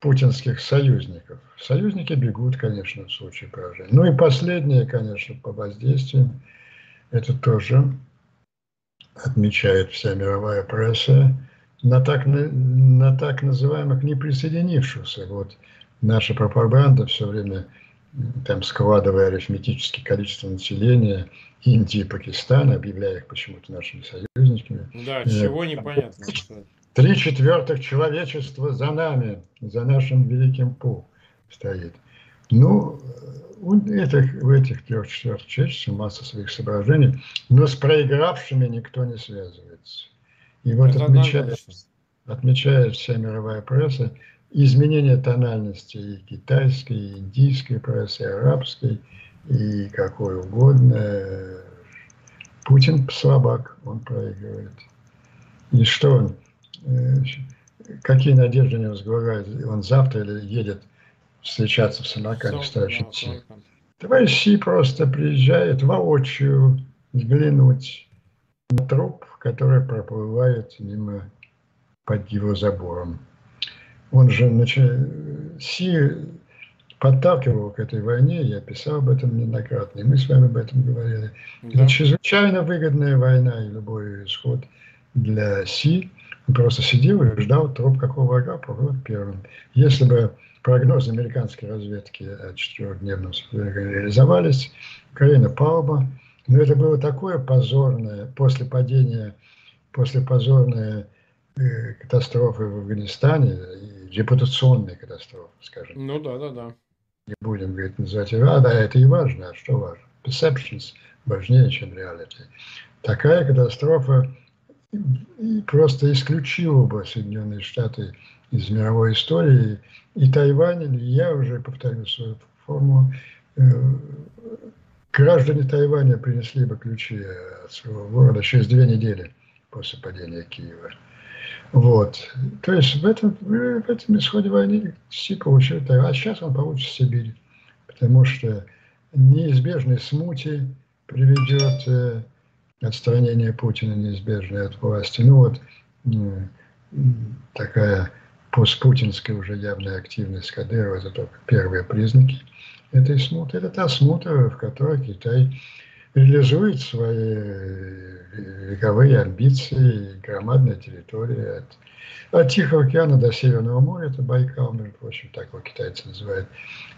путинских союзников. Союзники бегут, конечно, в случае поражения. Ну и последнее, конечно, по воздействию, это тоже отмечает вся мировая пресса, на так, на так называемых неприсоединившихся. Вот наша пропаганда все время там, складывая арифметические количество населения Индии и Пакистана, объявляя их почему-то нашими союзниками. Да, чего непонятно. Три четвертых человечества за нами, за нашим великим пул стоит. Ну, у этих, у этих трех четвертых человечеств масса своих соображений, но с проигравшими никто не связывается. И вот отмечает, отмечает вся мировая пресса изменение тональности и китайской, и индийской прессы, и арабской, и какой угодно. Путин слабак, он проигрывает. И что он? Какие надежды не возлагает? Он завтра или едет встречаться в Самарканде с товарищем Си? Товарищ Си просто приезжает воочию взглянуть на труп, который проплывает мимо под его забором. Он же начи... Си подталкивал к этой войне, я писал об этом неоднократно, и мы с вами об этом говорили. Да. Это чрезвычайно выгодная война и любой исход для Си. Он просто сидел и ждал труп какого врага проплывет первым. Если бы прогнозы американской разведки о четырехдневном сопротивлении реализовались, Украина пала бы. Но это было такое позорное, после падения, после позорной э, катастрофы в Афганистане, репутационной катастрофы, скажем. Ну да, да, да. Не будем, говорит, называть ее, а да, это и важно, а что важно? Perceptions важнее, чем reality. Такая катастрофа просто исключила бы Соединенные Штаты из мировой истории, и Тайвань, я уже повторю свою форму, э, граждане Тайваня принесли бы ключи от своего города через две недели после падения Киева. Вот. То есть в этом, в этом исходе войны Си получил Тайвань. А сейчас он получит Сибирь. Потому что неизбежный смути приведет э, отстранение Путина неизбежное от власти. Ну вот э, такая постпутинская уже явная активность Кадырова, это только первые признаки этой смуты. Это та смута, в которой Китай реализует свои вековые амбиции, громадные территории от, от Тихого океана до Северного моря, это Байкал, между прочим, так его китайцы называют,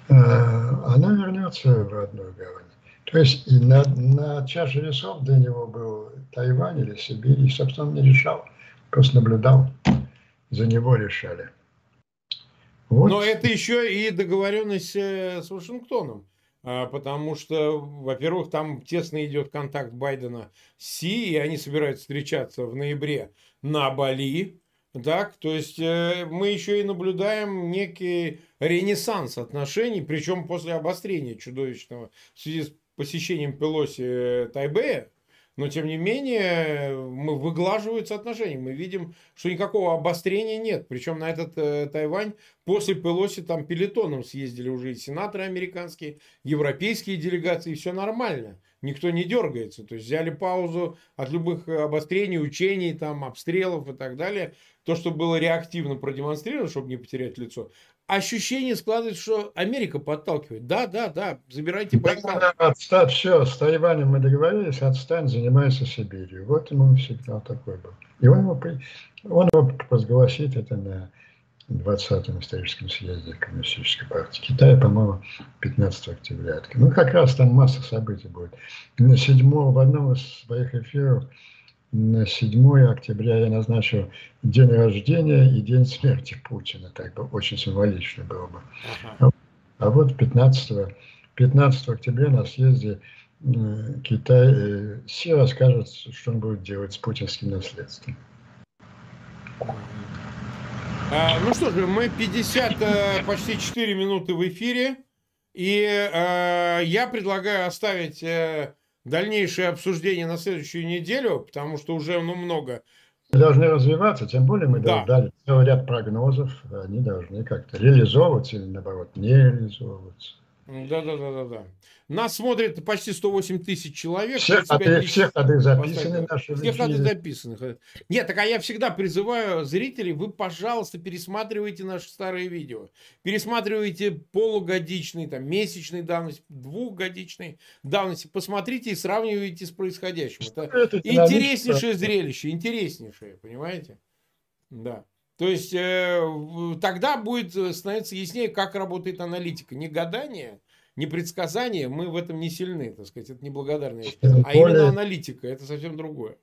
она вернется в родную гавань. То есть и на, на чаше весов для него был Тайвань или Сибирь, и, собственно, он не решал, просто наблюдал, за него решали. Вот. Но это еще и договоренность с Вашингтоном, потому что, во-первых, там тесно идет контакт Байдена с Си, и они собираются встречаться в ноябре на Бали. Так, то есть мы еще и наблюдаем некий ренессанс отношений, причем после обострения чудовищного в связи с посещением Пелоси Тайбэя. Но, тем не менее, мы выглаживаются отношения. Мы видим, что никакого обострения нет. Причем на этот э, Тайвань после Пелоси там пелетоном съездили уже и сенаторы американские, европейские делегации. И все нормально. Никто не дергается. То есть, взяли паузу от любых обострений, учений, там, обстрелов и так далее. То, что было реактивно продемонстрировано, чтобы не потерять лицо. Ощущение складывается, что Америка подталкивает. Да, да, да, забирайте Байкал. Да, отстань, все, с Тайванем мы договорились, отстань, занимайся Сибирью. Вот ему сигнал такой был. И он его, он его возгласит это на двадцатом историческом съезде Коммунистической партии Китая, по-моему, пятнадцатого октября. Ну, как раз там масса событий будет. На седьмого, в одном из своих эфиров, на седьмое октября я назначил день рождения и день смерти Путина. Так бы очень символично было бы. Ага. А вот пятнадцатого октября на съезде Китая Си расскажет, что он будет делать с путинским наследством. А, ну что же, мы пятьдесят, почти четыре минуты в эфире. И а, я предлагаю оставить... дальнейшее обсуждение на следующую неделю, потому что уже ну, много. Мы должны развиваться, тем более мы да. дали целый ряд прогнозов, они должны как-то реализовываться или наоборот не реализовываться. Да-да-да-да. Нас смотрит почти сто восемь тысяч человек. Все ходы, все ходы записаны. Наши все ходы записаны. Нет, так а я всегда призываю зрителей, вы, пожалуйста, пересматривайте наши старые видео. Пересматривайте полугодичные, там, месячные давности, двухгодичные давности. Посмотрите и сравнивайте с происходящим. Это, это интереснейшее зрелище, интереснейшее, понимаете? Да. То есть, э, тогда будет становиться яснее, как работает аналитика. Не гадание не предсказание, мы в этом не сильны, так сказать, это неблагодарная вещь. А более... именно аналитика, это совсем другое.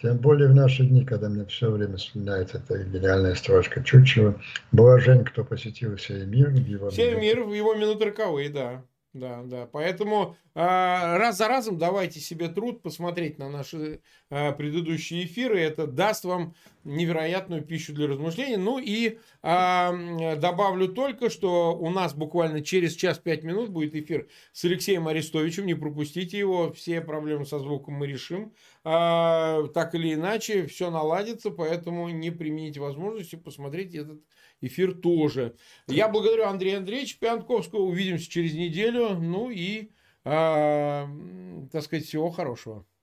Тем более в наши дни, когда мне все время вспоминается эта гениальная строчка Чучева. Блажен, кто посетил сей мир. Его сей минуты... мир в его минуты роковые, да. Да, да. Поэтому э, раз за разом давайте себе труд посмотреть на наши э, предыдущие эфиры. Это даст вам невероятную пищу для размышлений. Ну и э, добавлю только, что у нас буквально через час пять минут будет эфир с Алексеем Арестовичем. Не пропустите его. Все проблемы со звуком мы решим. Э, так или иначе, все наладится. Поэтому не примените возможности посмотреть этот эфир тоже. Я благодарю Андрея Андреевича Пионтковского. Увидимся через неделю. Ну и, э, так сказать, всего хорошего.